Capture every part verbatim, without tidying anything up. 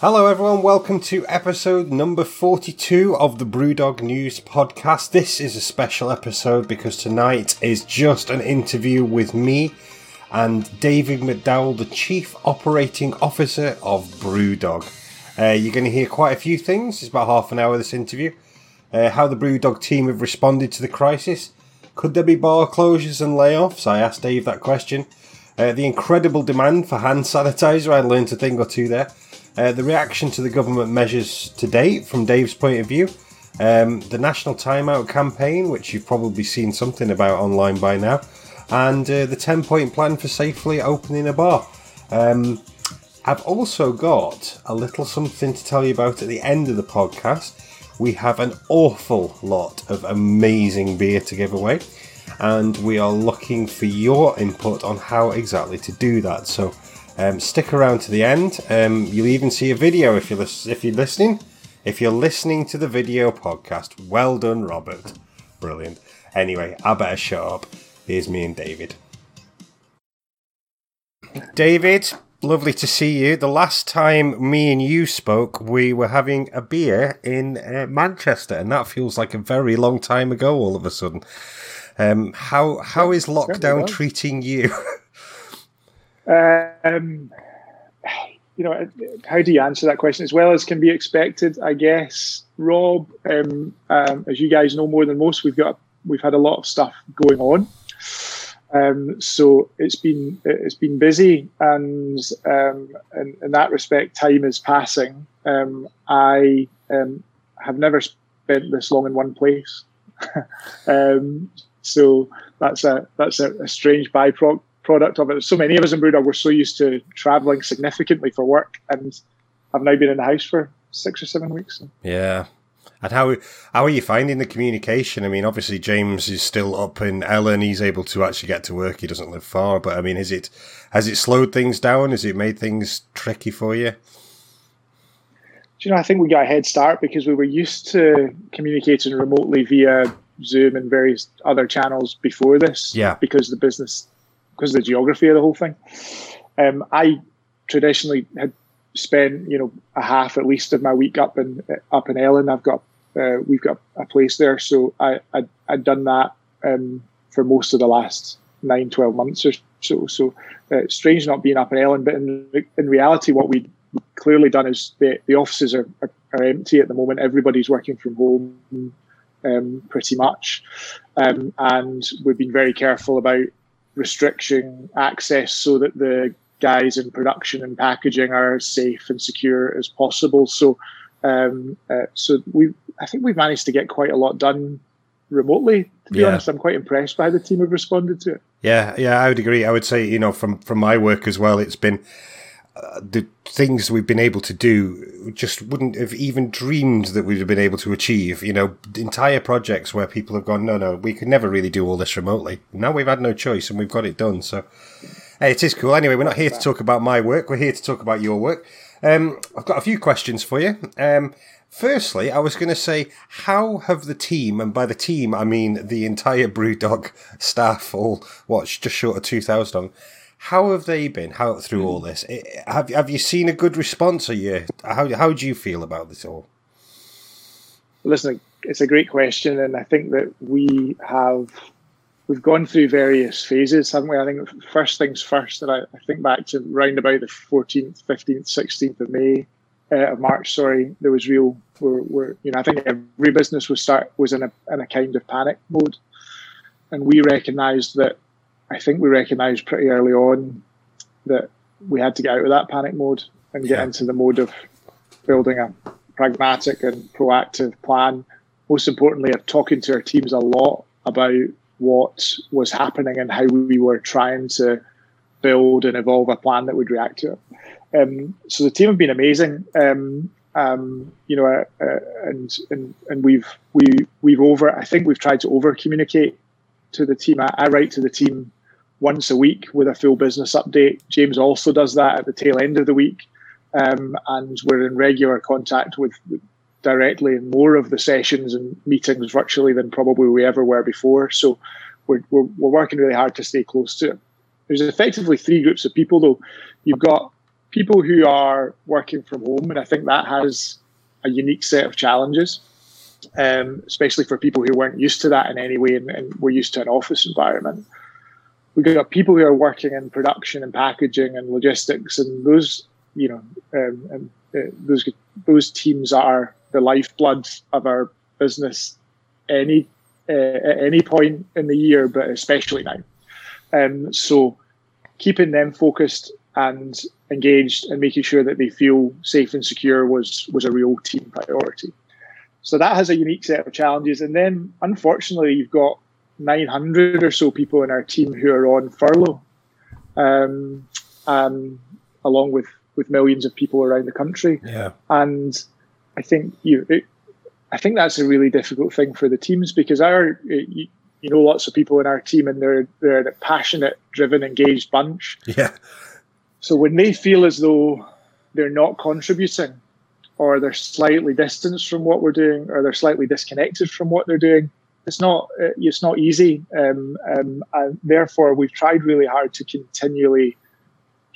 Hello everyone, welcome to episode number forty-two of the Brewdog News Podcast. This is a special episode because tonight is just an interview with me and David McDowell, the Chief Operating Officer of Brewdog. Uh, you're going to hear quite a few things. It's about half an hour of this interview. Uh, how the Brewdog team have responded to the crisis. Could there be bar closures and layoffs? I asked Dave that question. Uh, the incredible demand for hand sanitizer. I learned a thing or two there. Uh, the reaction to the government measures to date from Dave's point of view, um, the National Timeout campaign, which you've probably seen something about online by now, and uh, the ten-point plan for safely opening a bar. Um, I've also got a little something to tell you about at the end of the podcast. We have an awful lot of amazing beer to give away, and we are looking for your input on how exactly to do that. So. Um, stick around to the end. Um, you'll even see a video if you're li- if you're listening. If you're listening to the video podcast, well done, Robert. Brilliant. Anyway, I better shut up. Here's me and David. David, lovely to see you. The last time me and you spoke, we were having a beer in uh, Manchester, and that feels like a very long time ago. All of a sudden, um, how how is lockdown treating you? Um, you know, how do you answer that question? As well as can be expected, I guess, Rob. Um, um, as you guys know more than most, we've got we've had a lot of stuff going on, um, so it's been it's been busy, and um, in, in that respect, time is passing. Um, I um, have never spent this long in one place, um, so that's a that's a, a strange byproduct. Product of it. So many of us in Brewdog were so used to travelling significantly for work, and I've now been in the house for six or seven weeks. Yeah, and how how are you finding the communication? I mean, obviously James is still up in Ellen; he's able to actually get to work. He doesn't live far, but I mean, is it has it slowed things down? Has it made things tricky for you? Do you know? I think we got a head start because we were used to communicating remotely via Zoom and various other channels before this. Yeah, because the business. Because of the geography of the whole thing. Um, I traditionally had spent, you know, a half at least of my week up in up in Ellen. I've got uh, we've got a place there, so I I I'd done that um, for most of the last nine, twelve months or so. So uh, it's strange not being up in Ellen, but in in reality, what we've clearly done is the the offices are, are, are empty at the moment. Everybody's working from home, um, pretty much, um, and we've been very careful about. Restriction access so that the guys in production and packaging are as safe and secure as possible. So, um, uh, so we, I think we've managed to get quite a lot done remotely. To be yeah. honest, I'm quite impressed by how the team have responded to it. Yeah, yeah, I would agree. I would say, you know, from from my work as well, it's been uh, the things we've been able to do just wouldn't have even dreamed that we'd have been able to achieve. You know, entire projects where people have gone, no, no, we could never really do all this remotely. Now we've had no choice and we've got it done. So hey, it is cool. Anyway, we're not here to talk about my work. We're here to talk about your work. Um, I've got a few questions for you. Um, firstly, I was going to say, how have the team, and by the team, I mean the entire Brewdog staff, all what, just short of two thousand of them, how have they been? How through all this? It, have Have you seen a good response? Are you how How do you feel about this all? Listen, it's a great question, and I think that we have we've gone through various phases, haven't we? I think first things first, and I, I think back to round about the fourteenth, fifteenth, sixteenth of May uh, of March. Sorry, there was real. We're, we're, you know, I think every business was start was in a in a kind of panic mode, and we recognised that. I think we recognised pretty early on that we had to get out of that panic mode and get yeah. into the mode of building a pragmatic and proactive plan. Most importantly, of talking to our teams a lot about what was happening and how we were trying to build and evolve a plan that would react to it. Um, so the team have been amazing, um, um, you know, uh, uh, and and and we've we we've over. I think we've tried to over communicate to the team. I, I write to the team once a week with a full business update. James also does that at the tail end of the week, um, and we're in regular contact with directly in more of the sessions and meetings virtually than probably we ever were before. So we're, we're, we're working really hard to stay close to it. There's effectively three groups of people, though. You've got people who are working from home, and I think that has a unique set of challenges, um, especially for people who weren't used to that in any way and, and were used to an office environment. We've got people who are working in production and packaging and logistics, and those, you know, um, and, uh, those those teams are the lifeblood of our business any uh, at any point in the year, but especially now. Um, so keeping them focused and engaged and making sure that they feel safe and secure was was a real team priority. So that has a unique set of challenges. And then, unfortunately, you've got nine hundred or so people in our team who are on furlough, um, um, along with, with millions of people around the country. Yeah. And I think you, it, I think that's a really difficult thing for the teams, because our it, you, you know lots of people in our team, and they're they're a passionate, driven, engaged bunch. Yeah. So when they feel as though they're not contributing, or they're slightly distanced from what we're doing, or they're slightly disconnected from what they're doing, it's not it's not easy. Um, um, and therefore, we've tried really hard to continually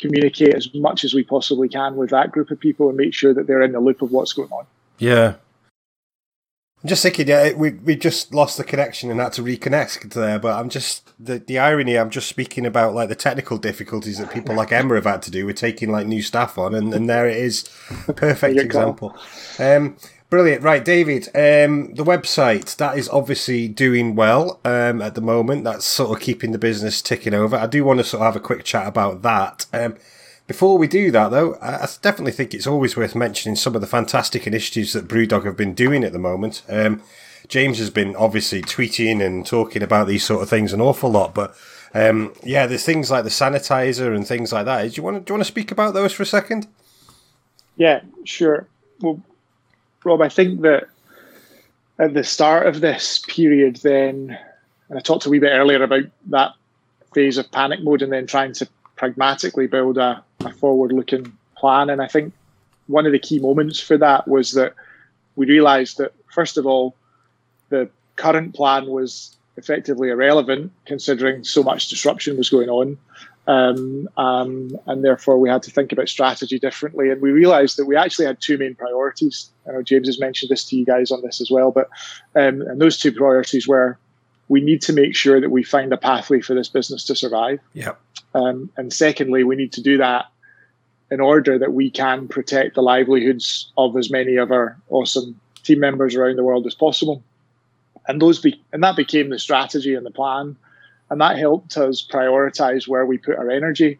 communicate as much as we possibly can with that group of people and make sure that they're in the loop of what's going on. Yeah. I'm just thinking, yeah, we we just lost the connection and had to reconnect there. But I'm just the the irony. I'm just speaking about like the technical difficulties that people like Emma have had to do with taking like new staff on, and, and there it is, perfect example. Um, brilliant, right, David? Um, the website that is obviously doing well um, at the moment. That's sort of keeping the business ticking over. I do want to sort of have a quick chat about that. Um, Before we do that, though, I definitely think it's always worth mentioning some of the fantastic initiatives that BrewDog have been doing at the moment. Um, James has been obviously tweeting and talking about these sort of things an awful lot, but um, yeah, there's things like the sanitizer and things like that. Do you want to do you want to speak about those for a second? Yeah, sure. Well, Rob, I think that at the start of this period, then, and I talked a wee bit earlier about that phase of panic mode and then trying to pragmatically build a, a forward-looking plan. And I think one of the key moments for that was that we realised that, first of all, the current plan was effectively irrelevant considering so much disruption was going on. Um, um, and therefore, we had to think about strategy differently. And we realised that we actually had two main priorities. I know James has mentioned this to you guys on this as well. But um, and those two priorities were, we need to make sure that we find a pathway for this business to survive. Yeah. Um, and secondly, we need to do that in order that we can protect the livelihoods of as many of our awesome team members around the world as possible. And those be- and that became the strategy and the plan. And that helped us prioritize where we put our energy.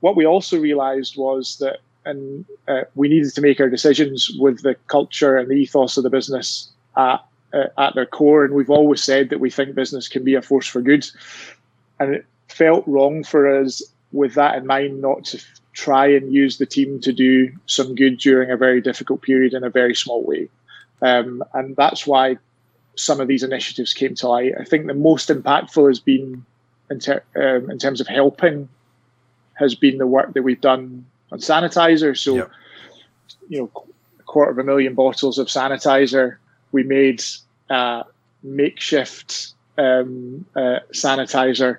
What we also realized was that and uh, we needed to make our decisions with the culture and the ethos of the business at, uh, at their core. And we've always said that we think business can be a force for good. And it felt wrong for us, with that in mind, not to f- try and use the team to do some good during a very difficult period in a very small way. Um, and that's why some of these initiatives came to light. I think the most impactful has been, in, ter- um, in terms of helping, has been the work that we've done on sanitizer. So, yep. you know, a quarter of a million bottles of sanitizer. We made uh, makeshift um, uh, sanitizer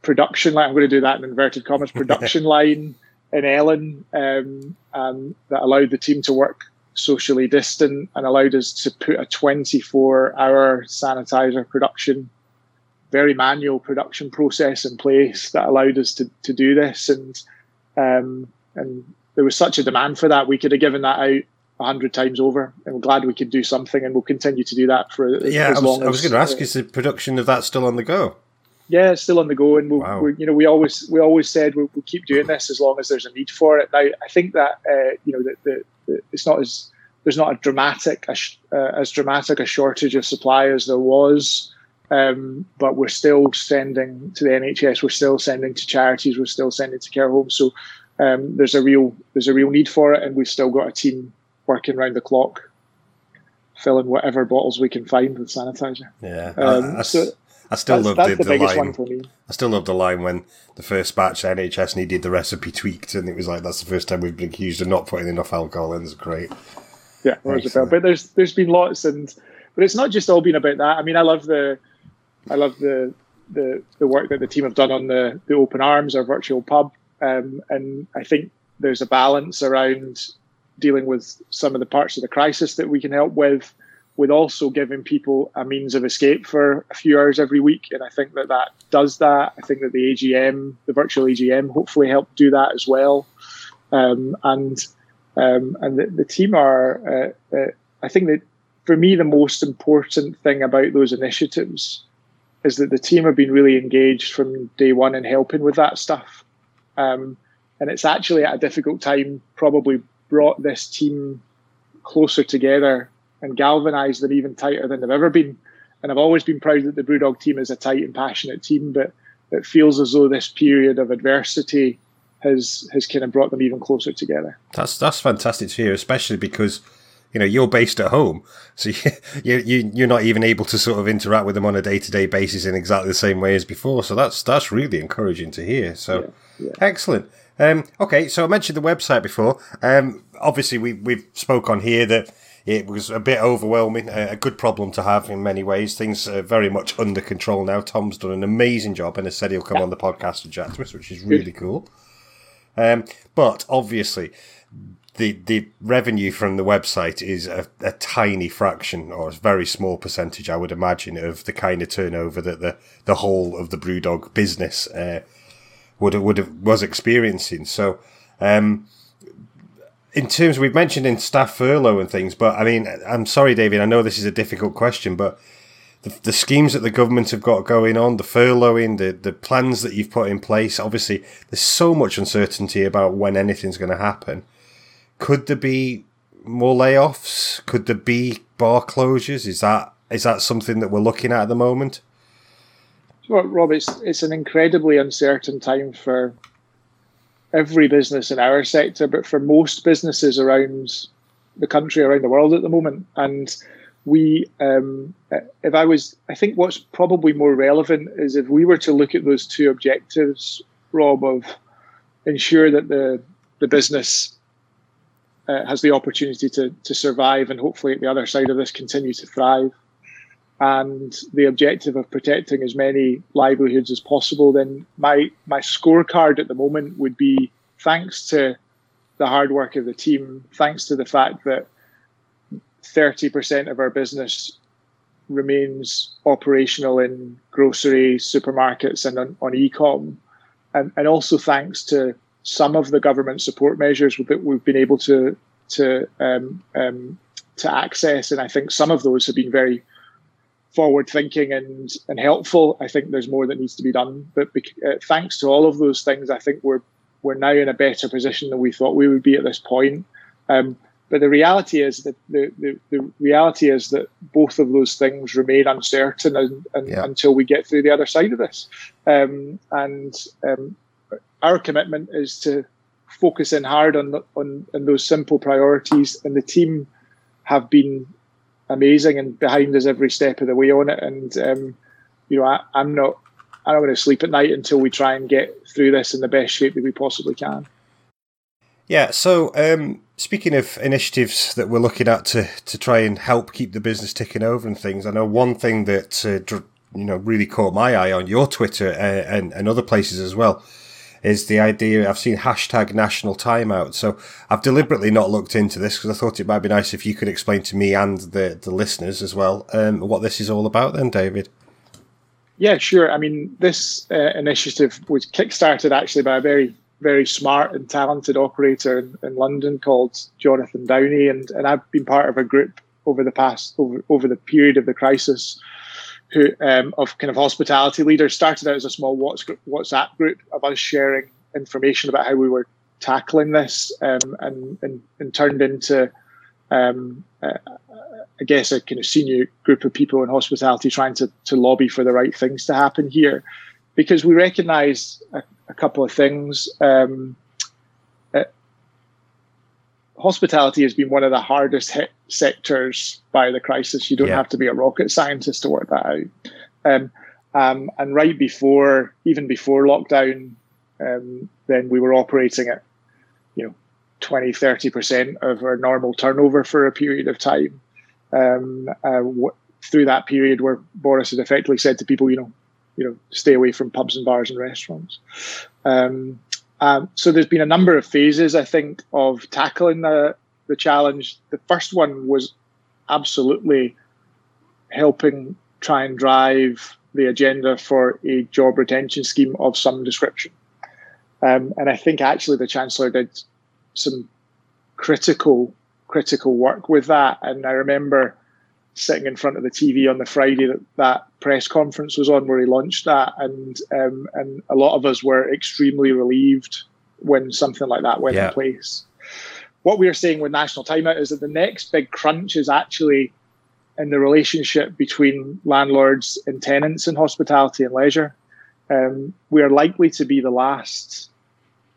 production line. I'm going to do that in inverted commas. Production line in Ellen um, um, that allowed the team to work socially distant and allowed us to put a twenty-four hour sanitizer production, very manual production process in place that allowed us to to do this. And um, and there was such a demand for that. We could have given that out a hundred times over, and we're glad we could do something, and we'll continue to do that for yeah, as I was, long as. I was going to ask, uh, is the production of that still on the go? Yeah, it's still on the go, and we'll, wow. we, you know, we always we always said we'll, we'll keep doing this as long as there's a need for it. Now, I think that uh, you know that it's not as there's not a dramatic a sh- uh, as dramatic a shortage of supply as there was, um, but we're still sending to the N H S, we're still sending to charities, we're still sending to care homes. So um, there's a real there's a real need for it, and we've still got a team working round the clock, filling whatever bottles we can find with sanitizer. Yeah. Um, uh, so, I still love the, the, the line. I still love the line when the first batch N H S needed the recipe tweaked, and it was like, that's the first time we've been accused of not putting enough alcohol in. It's great. Yeah, but there's there's been lots, and but it's not just all been about that. I mean, I love the, I love the the, the work that the team have done on the the Open Arms, our virtual pub, um, and I think there's a balance around dealing with some of the parts of the crisis that we can help with, with also giving people a means of escape for a few hours every week. And I think that that does that. I think that the A G M, the virtual A G M, hopefully helped do that as well. Um, and um, and the, the team are, uh, uh, I think that for me, the most important thing about those initiatives is that the team have been really engaged from day one in helping with that stuff. Um, and it's actually at a difficult time probably brought this team closer together and galvanised them even tighter than they've ever been. And I've always been proud that the BrewDog team is a tight and passionate team, but it feels as though this period of adversity has has kind of brought them even closer together. That's that's fantastic to hear, especially because, you know, you're based at home, so you, you, you, you're not even able to sort of interact with them on a day-to-day basis in exactly the same way as before. So that's that's really encouraging to hear. So yeah, yeah. Excellent. Um, okay, so I mentioned the website before. Um, obviously, we we've spoke on here that it was a bit overwhelming, a good problem to have in many ways. Things are very much under control now. Tom's done an amazing job and has said he'll come yeah. on the podcast and chat to us, which is really cool. Um, but obviously, the the revenue from the website is a, a tiny fraction, or a very small percentage, I would imagine, of the kind of turnover that the, the whole of the BrewDog business uh, would would have, was experiencing. So, um, in terms, we've mentioned in staff furlough and things, but I mean, I'm sorry, David, I know this is a difficult question, but the, the schemes that the government have got going on, the furloughing, the, the plans that you've put in place, obviously, there's so much uncertainty about when anything's going to happen. Could there be more layoffs? Could there be bar closures? Is that is that something that we're looking at at the moment? Well, Rob, it's, it's an incredibly uncertain time for every business in our sector, but for most businesses around the country, around the world at the moment. And we, um, if I was, I think what's probably more relevant is if we were to look at those two objectives, Rob, of ensure that the the business Uh, has the opportunity to, to survive and hopefully at the other side of this continue to thrive, and the objective of protecting as many livelihoods as possible, then my, my scorecard at the moment would be, thanks to the hard work of the team, thanks to the fact that thirty percent of our business remains operational in grocery, supermarkets and on, on e-com, and, and also thanks to some of the government support measures that we've been able to to um, um, to access, and I think some of those have been very forward-thinking and and helpful. I think there's more that needs to be done, but bec- uh, thanks to all of those things, I think we're we're now in a better position than we thought we would be at this point. Um, but the reality is that the, the the reality is that both of those things remain uncertain and, and yeah. until we get through the other side of this, um, and. Um, Our commitment is to focus in hard on, on on those simple priorities, and the team have been amazing and behind us every step of the way on it. And um, you know, I, I'm not I'm not going to sleep at night until we try and get through this in the best shape that we possibly can. Yeah. So um, speaking of initiatives that we're looking at to to try and help keep the business ticking over and things, I know one thing that uh, dr- you know really caught my eye on your Twitter uh, and and other places as well, is the idea, I've seen hashtag national timeout. So I've deliberately not looked into this because I thought it might be nice if you could explain to me and the, the listeners as well um, what this is all about then, David. Yeah, sure. I mean, this uh, initiative was kickstarted actually by a very, very smart and talented operator in, in London called Jonathan Downey. And, and I've been part of a group over the past, over, over the period of the crisis, who um, of kind of hospitality leaders. Started out as a small WhatsApp group of us sharing information about how we were tackling this, um, and, and and turned into, um, uh, I guess, a kind of senior group of people in hospitality trying to, to lobby for the right things to happen here, because we recognise a, a couple of things. Um, uh, hospitality has been one of the hardest hit sectors by the crisis. You don't yeah. have to be a rocket scientist to work that out. Um, um, and right before, even before lockdown, um, then we were operating at, you know, twenty, thirty percent of our normal turnover for a period of time. Um, uh, w- through that period where Boris had effectively said to people, you know, you know, stay away from pubs and bars and restaurants. Um, Um, so there's been a number of phases, I think, of tackling the, the challenge. The first one was absolutely helping try and drive the agenda for a job retention scheme of some description. Um, and I think actually the Chancellor did some critical, critical work with that. And I remember sitting in front of the T V on the Friday that that press conference was on where he launched that. And um, and a lot of us were extremely relieved when something like that went yeah. in place. What we are saying with National Timeout is that the next big crunch is actually in the relationship between landlords and tenants in hospitality and leisure. Um, we are likely to be the last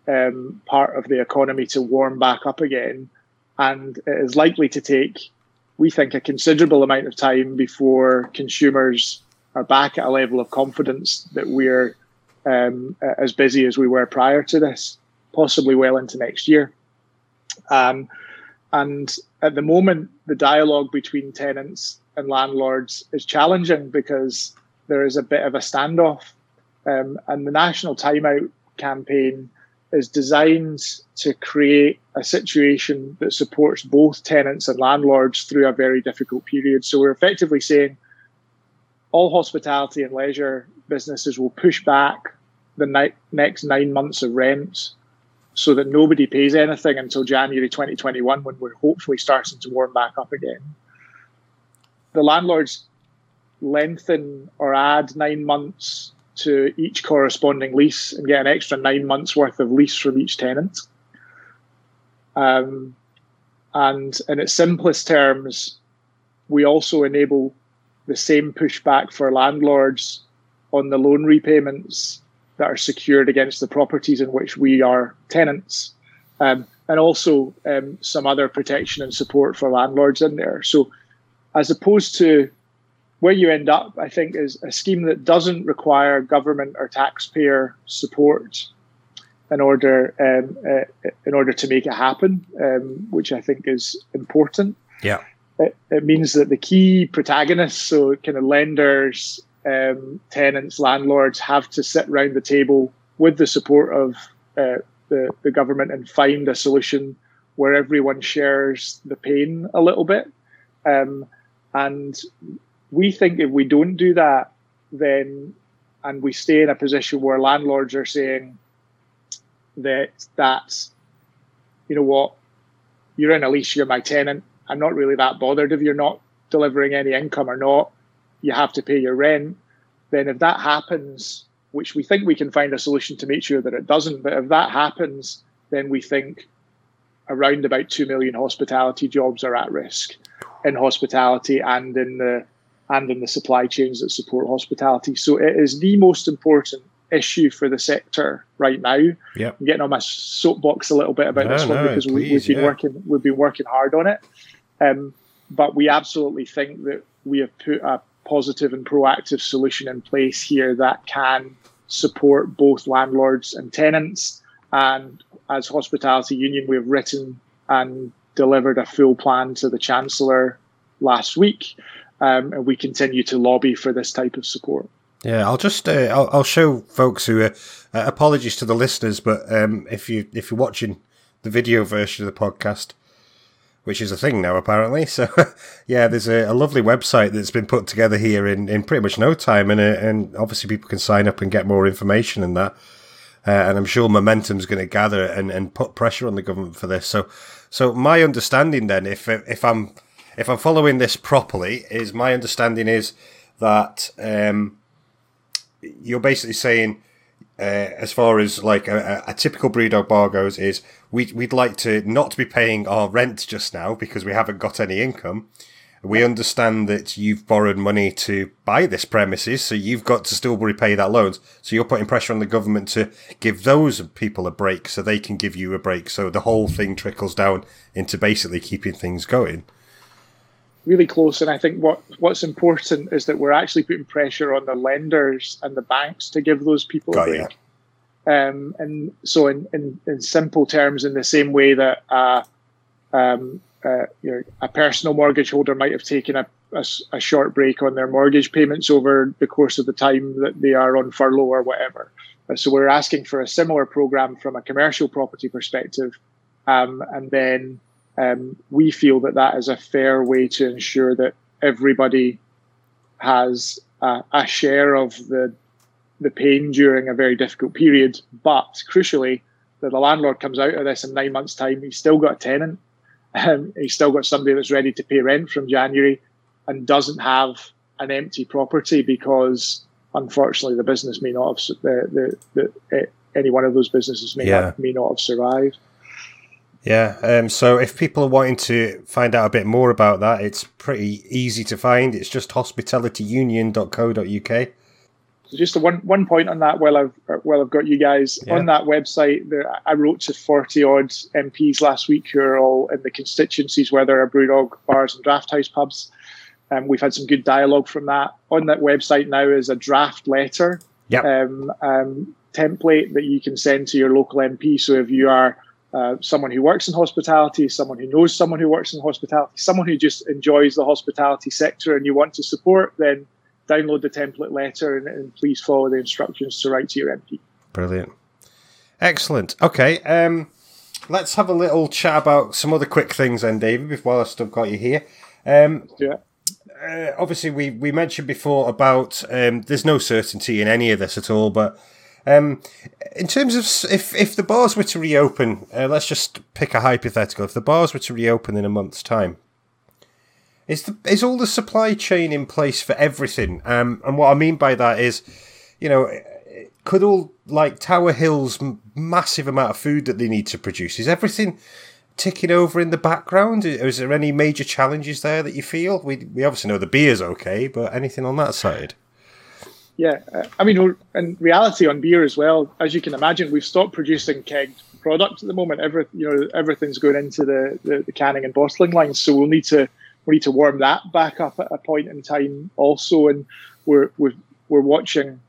um, part of the economy to warm back up again. And it is likely to take, we think, a considerable amount of time before consumers are back at a level of confidence that we're um, as busy as we were prior to this, possibly well into next year. Um, and at the moment, the dialogue between tenants and landlords is challenging because there is a bit of a standoff. Um, and the National Timeout campaign is designed to create a situation that supports both tenants and landlords through a very difficult period. So we're effectively saying all hospitality and leisure businesses will push back the ni- next nine months of rent so that nobody pays anything until January twenty twenty-one, when we're hopefully starting to warm back up again. The landlords lengthen or add nine months to each corresponding lease and get an extra nine months worth of lease from each tenant. Um, and in its simplest terms, we also enable the same pushback for landlords on the loan repayments that are secured against the properties in which we are tenants, um, and also um, some other protection and support for landlords in there. So as opposed to where you end up, I think, is a scheme that doesn't require government or taxpayer support in order um, uh, in order to make it happen, um, which I think is important. Yeah, it, it means that the key protagonists, so kind of lenders, um, tenants, landlords, have to sit round the table with the support of uh, the, the government and find a solution where everyone shares the pain a little bit, um, and we think if we don't do that, then, and we stay in a position where landlords are saying that, that's, you know what, you're in a lease, you're my tenant, I'm not really that bothered if you're not delivering any income or not, you have to pay your rent. Then if that happens, which we think we can find a solution to make sure that it doesn't, but if that happens, then we think around about two million hospitality jobs are at risk in hospitality and in the and in the supply chains that support hospitality. So it is the most important issue for the sector right now. Yep. I'm getting on my soapbox a little bit about no, this one no, because please, we've been yeah. working we've been working hard on it. Um, but we absolutely think that we have put a positive and proactive solution in place here that can support both landlords and tenants. And as Hospitality Union, we have written and delivered a full plan to the Chancellor last week. Um, and we continue to lobby for this type of support. Yeah, I'll just uh, I'll, I'll show folks who are, uh, apologies to the listeners, but um, if you if you're watching the video version of the podcast, which is a thing now apparently, so yeah, there's a, a lovely website that's been put together here in, in pretty much no time, and uh, and obviously people can sign up and get more information and that. Uh, and I'm sure momentum's going to gather and, and put pressure on the government for this. So so my understanding then, if if I'm If I'm following this properly, is my understanding is that um, you're basically saying, uh, as far as like a, a typical Brewdog bar goes, is we, we'd like to not be paying our rent just now because we haven't got any income. We understand that you've borrowed money to buy this premises, so you've got to still repay that loan. So you're putting pressure on the government to give those people a break so they can give you a break. So the whole thing trickles down into basically keeping things going. Really close, and I think what, what's important is that we're actually putting pressure on the lenders and the banks to give those people Got a break. Yeah. Um, and so, in, in, in simple terms, in the same way that uh, um, uh, you know, a personal mortgage holder might have taken a, a, a short break on their mortgage payments over the course of the time that they are on furlough or whatever, So we're asking for a similar program from a commercial property perspective. Um, and then um, we feel that that is a fair way to ensure that everybody has a, a share of the the pain during a very difficult period. But crucially, that the landlord comes out of this in nine months' time, he's still got a tenant. Um, he's still got somebody that's ready to pay rent from January and doesn't have an empty property because, unfortunately, the business may not have, the, the, the, any one of those businesses may, yeah. have, may not have survived. Yeah. Um, so if people are wanting to find out a bit more about that, it's pretty easy to find. It's just hospitality union dot co dot U K. So just a one one point on that while I've while I've got you guys yeah. on that website. There, I wrote to forty odd M Ps last week who are all in the constituencies where there are brewdog bars and draft house pubs. Um, we've had some good dialogue from that. On that website now is a draft letter yep. um, um, template that you can send to your local M P. So if you are uh, someone who works in hospitality, someone who knows someone who works in hospitality, someone who just enjoys the hospitality sector and you want to support, then download the template letter and, and please follow the instructions to write to your M P. Brilliant. Excellent. Okay. Um, let's have a little chat about some other quick things then, David, before I've still got you here. Um, yeah. Uh, obviously, we, we mentioned before about um, there's no certainty in any of this at all, but um, in terms of if, if the bars were to reopen, uh, let's just pick a hypothetical. If the bars were to reopen in a month's time, is the, is all the supply chain in place for everything? Um, and what I mean by that is, you know, could all, like Tower Hill's massive amount of food that they need to produce, is everything ticking over in the background? Is there any major challenges there that you feel? We we obviously know the beer's okay, but anything on that side? Yeah, I mean, in reality on beer as well, as you can imagine, we've stopped producing kegged product at the moment. Every, you know, everything's going into the, the, the canning and bottling lines, so we'll need to we need to warm that back up at a point in time also, and we're we're, we're watching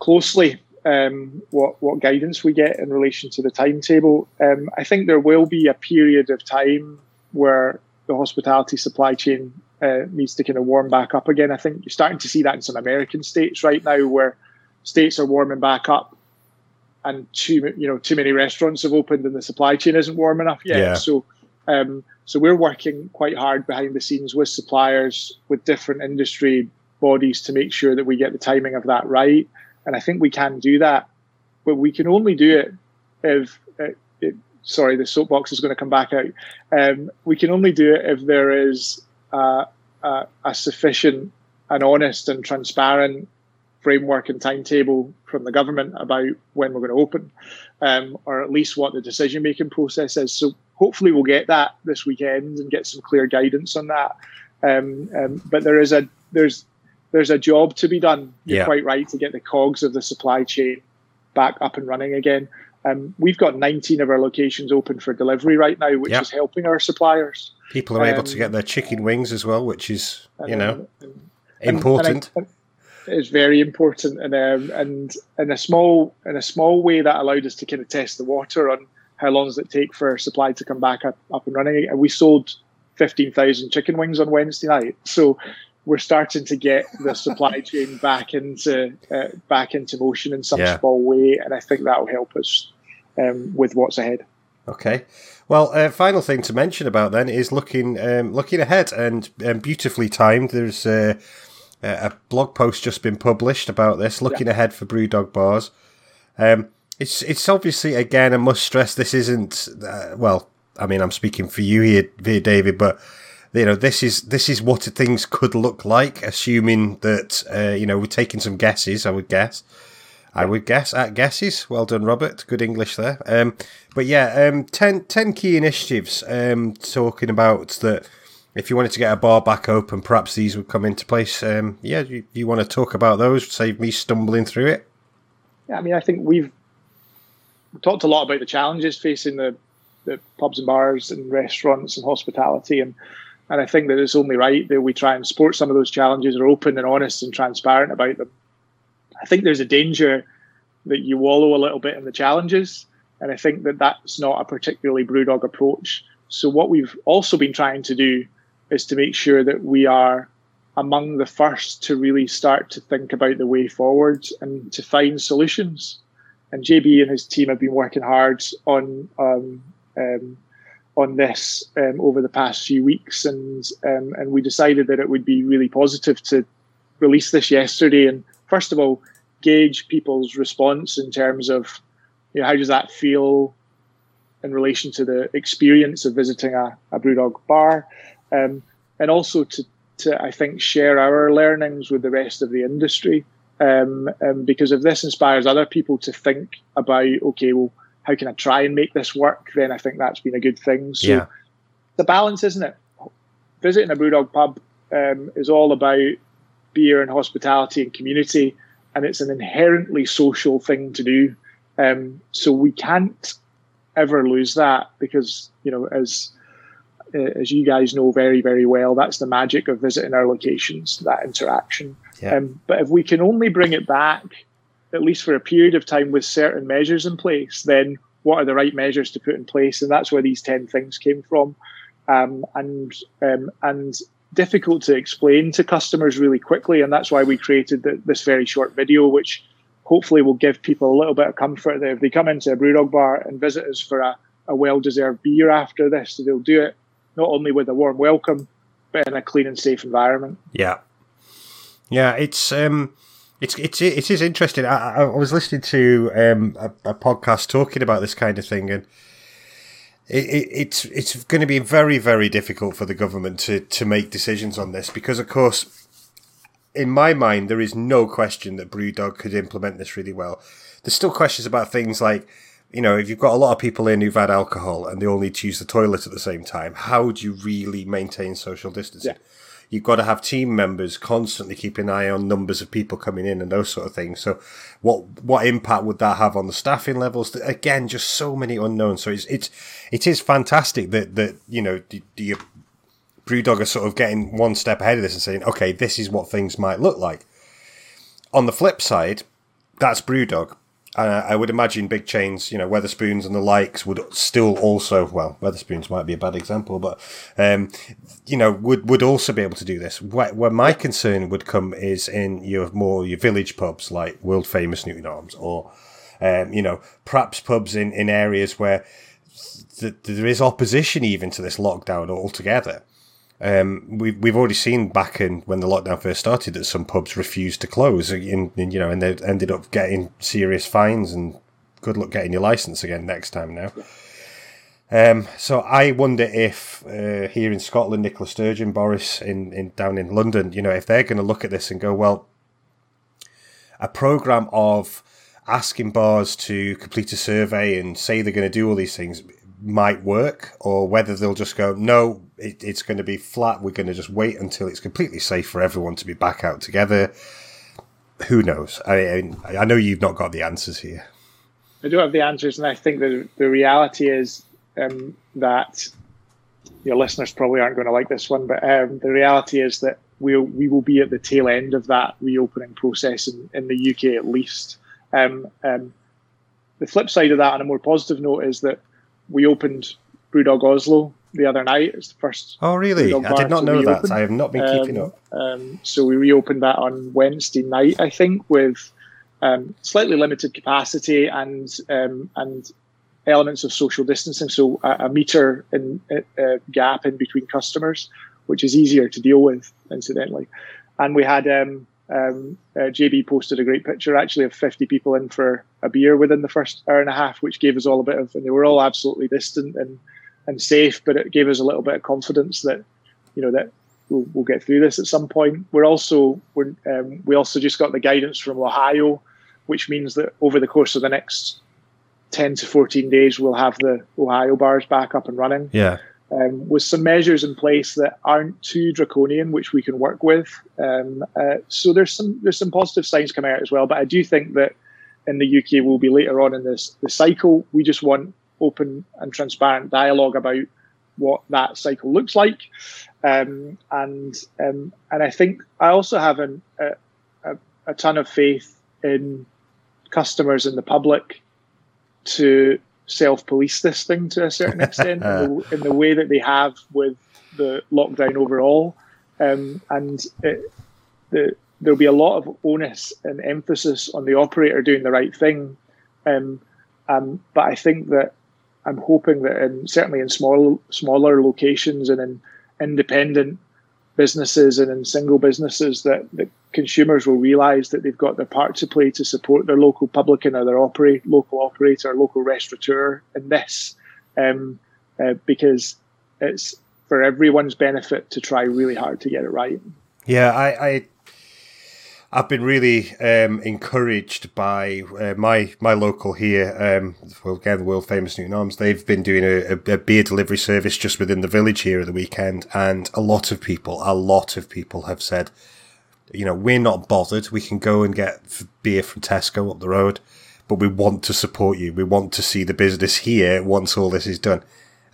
closely um, what what guidance we get in relation to the timetable. Um, I think there will be a period of time where the hospitality supply chain uh, needs to kind of warm back up again. I think you're starting to see that in some American states right now, where states are warming back up, and too you know too many restaurants have opened, and the supply chain isn't warm enough yet. Yeah. So. Um, So we're working quite hard behind the scenes with suppliers, with different industry bodies to make sure that we get the timing of that right. And I think we can do that, but we can only do it if, it, it, sorry, the soapbox is going to come back out. Um, we can only do it if there is uh, a, a sufficient and honest and transparent framework and timetable from the government about when we're going to open, um, or at least what the decision-making process is. So hopefully we'll get that this weekend and get some clear guidance on that. Um, um, but there is a there's there's a job to be done. You're yeah. quite right to get the cogs of the supply chain back up and running again. Um, we've got nineteen of our locations open for delivery right now, which yeah. is helping our suppliers. People are um, able to get their chicken wings as well, which is you and, know and, important. And I, and it's very important, and um, and in a small in a small way that allowed us to kind of test the water on. How long does it take for supply to come back up, up and running? And we sold fifteen thousand chicken wings on Wednesday night. So we're starting to get the supply chain back into uh, back into motion in some yeah. small way. And I think that will help us um, with what's ahead. Okay. Well, uh, final thing to mention about then is looking um, looking ahead and um, beautifully timed. There's a, a blog post just been published about this, looking yeah. ahead for Brewdog Bars. Um It's it's obviously, again, I must stress, this isn't, uh, well, I mean, I'm speaking for you here, here, David, but, you know, this is this is what things could look like, assuming that, uh, you know, we're taking some guesses, I would guess. I would guess at guesses. Well done, Robert. Good English there. Um, but, yeah, um, ten, ten key initiatives um, talking about that if you wanted to get a bar back open, perhaps these would come into place. Um, yeah, you, you want to talk about those, save me stumbling through it? Yeah, I mean, I think we've, we talked a lot about the challenges facing the, the pubs and bars and restaurants and hospitality, and and I think that it's only right that we try and support some of those challenges, are open and honest and transparent about them. I think there's a danger that you wallow a little bit in the challenges, and I think that that's not a particularly Brewdog approach. So what we've also been trying to do is to make sure that we are among the first to really start to think about the way forward and to find solutions. And J B and his team have been working hard on um, um, on this um, over the past few weeks, and um, and we decided that it would be really positive to release this yesterday. And first of all, gauge people's response in terms of, you know, how does that feel in relation to the experience of visiting a, a BrewDog bar, um, and also to, to, I think, share our learnings with the rest of the industry, um, um, because if this inspires other people to think about, okay, well, how can I try and make this work, then I think that's been a good thing. So yeah. The balance, isn't it? Visiting a BrewDog pub um, is all about beer and hospitality and community, and it's an inherently social thing to do. Um, so we can't ever lose that, because, you know, as uh, as you guys know very, very well, that's the magic of visiting our locations, that interaction. Yeah. Um, but if we can only bring it back, at least for a period of time, with certain measures in place, then what are the right measures to put in place? And that's where these ten things came from. Um, and um, and difficult to explain to customers really quickly. And that's why we created the, this very short video, which hopefully will give people a little bit of comfort that if they come into a BrewDog bar and visit us for a, a well-deserved beer after this, they'll do it not only with a warm welcome, but in a clean and safe environment. Yeah, yeah, it's um, it's it's it is interesting. I, I was listening to um a, a podcast talking about this kind of thing, and it, it, it's it's going to be very, very difficult for the government to to make decisions on this, because, of course, in my mind, there is no question that BrewDog could implement this really well. There's still questions about things like, you know, if you've got a lot of people in who've had alcohol and they all need to use the toilet at the same time, how do you really maintain social distancing? Yeah. You've got to have team members constantly keep an eye on numbers of people coming in and those sort of things. So what what impact would that have on the staffing levels? Again, just so many unknowns. So it's, it's, it is fantastic that, that you know, do, do you... BrewDog are sort of getting one step ahead of this and saying, okay, this is what things might look like. On the flip side, that's BrewDog. And I, I would imagine big chains, you know, Wetherspoons and the likes would still also, well, Wetherspoons might be a bad example, but, um, you know, would, would also be able to do this. Where, where my concern would come is in your more, your village pubs like world famous Newton Arms, or, um, you know, perhaps pubs in, in areas where th- there is opposition even to this lockdown altogether. Um, we've we've already seen back in when the lockdown first started that some pubs refused to close, and, and you know, and they ended up getting serious fines and good luck getting your license again next time now. Um, so I wonder if uh, here in Scotland, Nicola Sturgeon, Boris in, in down in London, you know, if they're going to look at this and go, well, a programme of asking bars to complete a survey and say they're going to do all these things might work, or whether they'll just go, no, it, it's going to be flat, we're going to just wait until it's completely safe for everyone to be back out together. Who knows? I, I, I know you've not got the answers here. I don't have the answers, and I think that the reality is um, that your listeners probably aren't going to like this one, but um, the reality is that we'll, we will be at the tail end of that reopening process in, in the U K at least. Um, um, the flip side of that, on a more positive note, is that we opened BrewDog Oslo the other night. It's the first. Oh, really? BrewDog I did not know that. I have not been keeping um, up. Um, so we reopened that on Wednesday night, I think, with um, slightly limited capacity and um, and elements of social distancing. So a, a metre in, a, a gap in between customers, which is easier to deal with, incidentally. And we had um, um, uh, J B posted a great picture, actually, of fifty people in for a beer within the first hour and a half, which gave us all a bit of, and they were all absolutely distant and, and safe, but it gave us a little bit of confidence that, you know, that we'll, we'll get through this at some point. We're also, we're, um, we also just got the guidance from Ohio, which means that over the course of the next ten to fourteen days, we'll have the Ohio bars back up and running. Yeah. Um, with some measures in place that aren't too draconian, which we can work with. Um, uh, so there's some, there's some positive signs coming out as well, but I do think that in the U K we'll be later on in this the cycle. We just want open and transparent dialogue about what that cycle looks like, um, and um, and I think I also have an, a, a ton of faith in customers and the public to self-police this thing to a certain extent in, the, in the way that they have with the lockdown overall. um, and it, the, there'll be a lot of onus and emphasis on the operator doing the right thing. Um, um, but I think that I'm hoping that in, certainly in small, smaller locations and in independent businesses and in single businesses, that, that consumers will realise that they've got their part to play to support their local publican or their operate, local operator, local restaurateur in this, um, uh, because it's for everyone's benefit to try really hard to get it right. Yeah, I... I... I've been really um, encouraged by uh, my my local here, um, well, again, the world famous Newton Arms. They've been doing a, a beer delivery service just within the village here at the weekend, and a lot of people, a lot of people have said, you know, we're not bothered. We can go and get beer from Tesco up the road, but we want to support you. We want to see the business here once all this is done.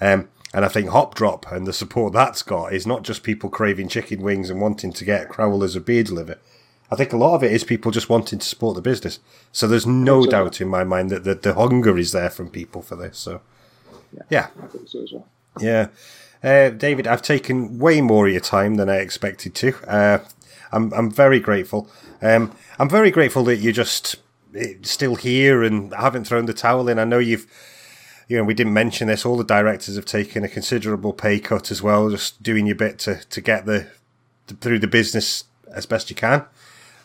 Um, and I think Hop Drop and the support that's got is not just people craving chicken wings and wanting to get crowlers of beer delivered. I think a lot of it is people just wanting to support the business. So there's no so doubt well. in my mind that the, the hunger is there from people for this. So, yeah. Yeah. I think so as well. Yeah. Uh, David, I've taken way more of your time than I expected to. Uh, I'm I'm very grateful. Um, I'm very grateful that you're just still here and haven't thrown the towel in. I know you've, you know, we didn't mention this, all the directors have taken a considerable pay cut as well, just doing your bit to, to get the, the through the business as best you can.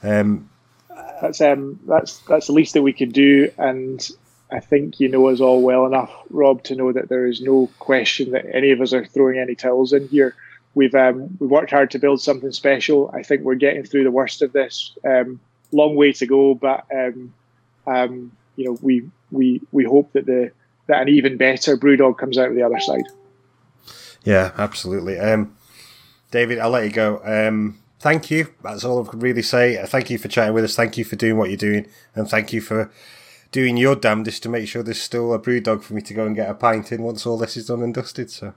Um, that's um, that's that's the least that we can do, and I think you know us all well enough, Rob, to know that there is no question that any of us are throwing any towels in here. We've um, we worked hard to build something special. I think we're getting through the worst of this. Um, long way to go, but um, um, you know we we we hope that the that an even better BrewDog comes out of the other side. Yeah, absolutely. Um, David, I'll let you go. Um, Thank you. That's all I could really say. Thank you for chatting with us. Thank you for doing what you're doing. And thank you for doing your damnedest to make sure there's still a brew dog for me to go and get a pint in once all this is done and dusted. So,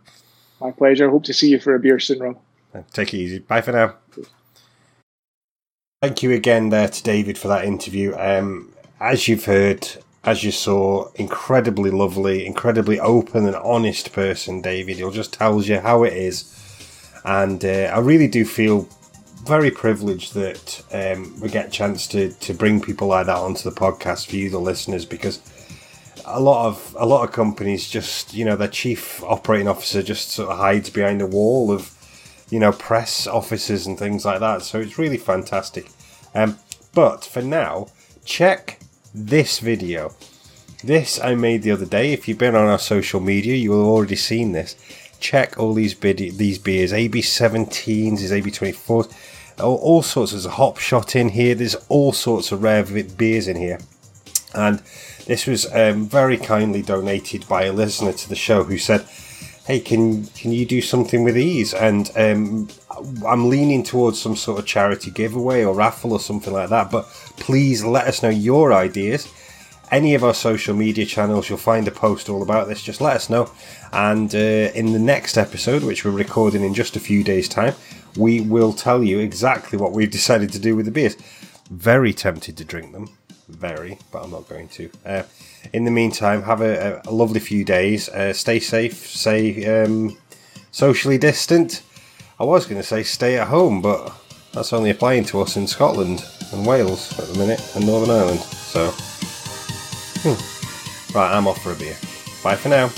my pleasure. Hope to see you for a beer soon, Rob. Take it easy. Bye for now. Thank you again there to David for that interview. Um, as you've heard, as you saw, incredibly lovely, incredibly open and honest person, David. He'll just tells you how it is. And uh, I really do feel very privileged that um, we get a chance to, to bring people like that onto the podcast for you, the listeners, because a lot of a lot of companies just, you know, their chief operating officer just sort of hides behind a wall of, you know, press offices and things like that. So it's really fantastic. Um, but for now, check this video. This I made the other day. If you've been on our social media, you will have already seen this. Check all these bid- these beers, A B seventeens, his A B twenty-fours, all, all sorts. There's a hop shot in here. There's all sorts of rare beers in here. And this was um, very kindly donated by a listener to the show who said, hey, can can you do something with these? And um, I'm leaning towards some sort of charity giveaway or raffle or something like that. But please let us know your ideas. Any of our social media channels, you'll find a post all about this. Just let us know. And uh, in the next episode, which we're recording in just a few days' time, we will tell you exactly what we've decided to do with the beers. Very tempted to drink them. Very, but I'm not going to. Uh, in the meantime, have a, a lovely few days. Uh, stay safe. Stay um, socially distant. I was going to say stay at home, but that's only applying to us in Scotland and Wales at the minute and Northern Ireland. So... Hmm. Right, I'm off for a beer. Bye for now.